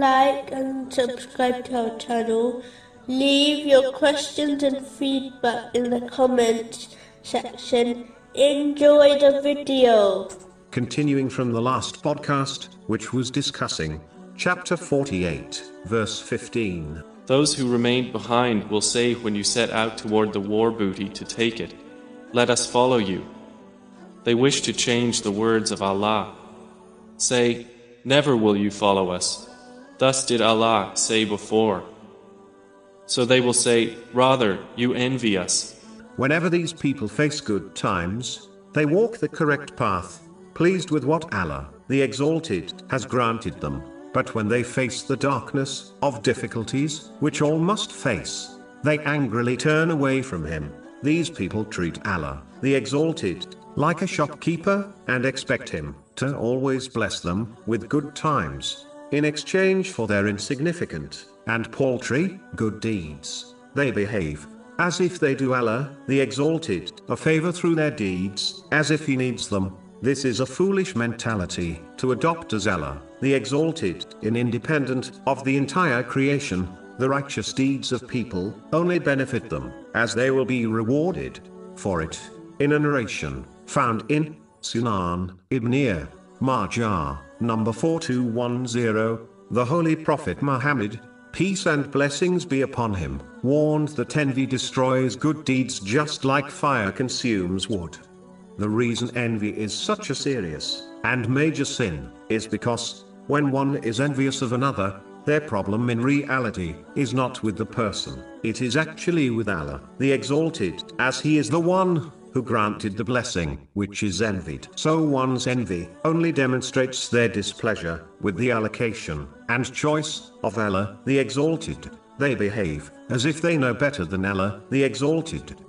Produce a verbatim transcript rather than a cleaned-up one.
like and subscribe to our channel. Leave your questions and feedback in the comments section. Enjoy the video. Continuing from the last podcast, which was discussing chapter forty-eight, verse fifteen. Those who remained behind will say when you set out toward the war booty to take it, let us follow you. They wish to change the words of Allah. Say, never will you follow us. Thus did Allah say before. So they will say, rather, you envy us. Whenever these people face good times, they walk the correct path, pleased with what Allah, the Exalted, has granted them. But when they face the darkness of difficulties, which all must face, they angrily turn away from Him. These people treat Allah, the Exalted, like a shopkeeper, and expect Him to always bless them with good times. In exchange for their insignificant and paltry good deeds, they behave as if they do Allah, the Exalted, a favor through their deeds, as if He needs them. This is a foolish mentality to adopt as Allah, the Exalted, in independent of the entire creation. The righteous deeds of people only benefit them, as they will be rewarded for it. In a narration found in Sunan Ibn Majah, number four two one zero, the Holy Prophet Muhammad, peace and blessings be upon him, warned that envy destroys good deeds just like fire consumes wood. The reason envy is such a serious and major sin is because, when one is envious of another, their problem in reality is not with the person, it is actually with Allah, the Exalted, as He is the one who granted the blessing which is envied. So one's envy only demonstrates their displeasure with the allocation and choice of Allah, the Exalted. They behave as if they know better than Allah, the Exalted.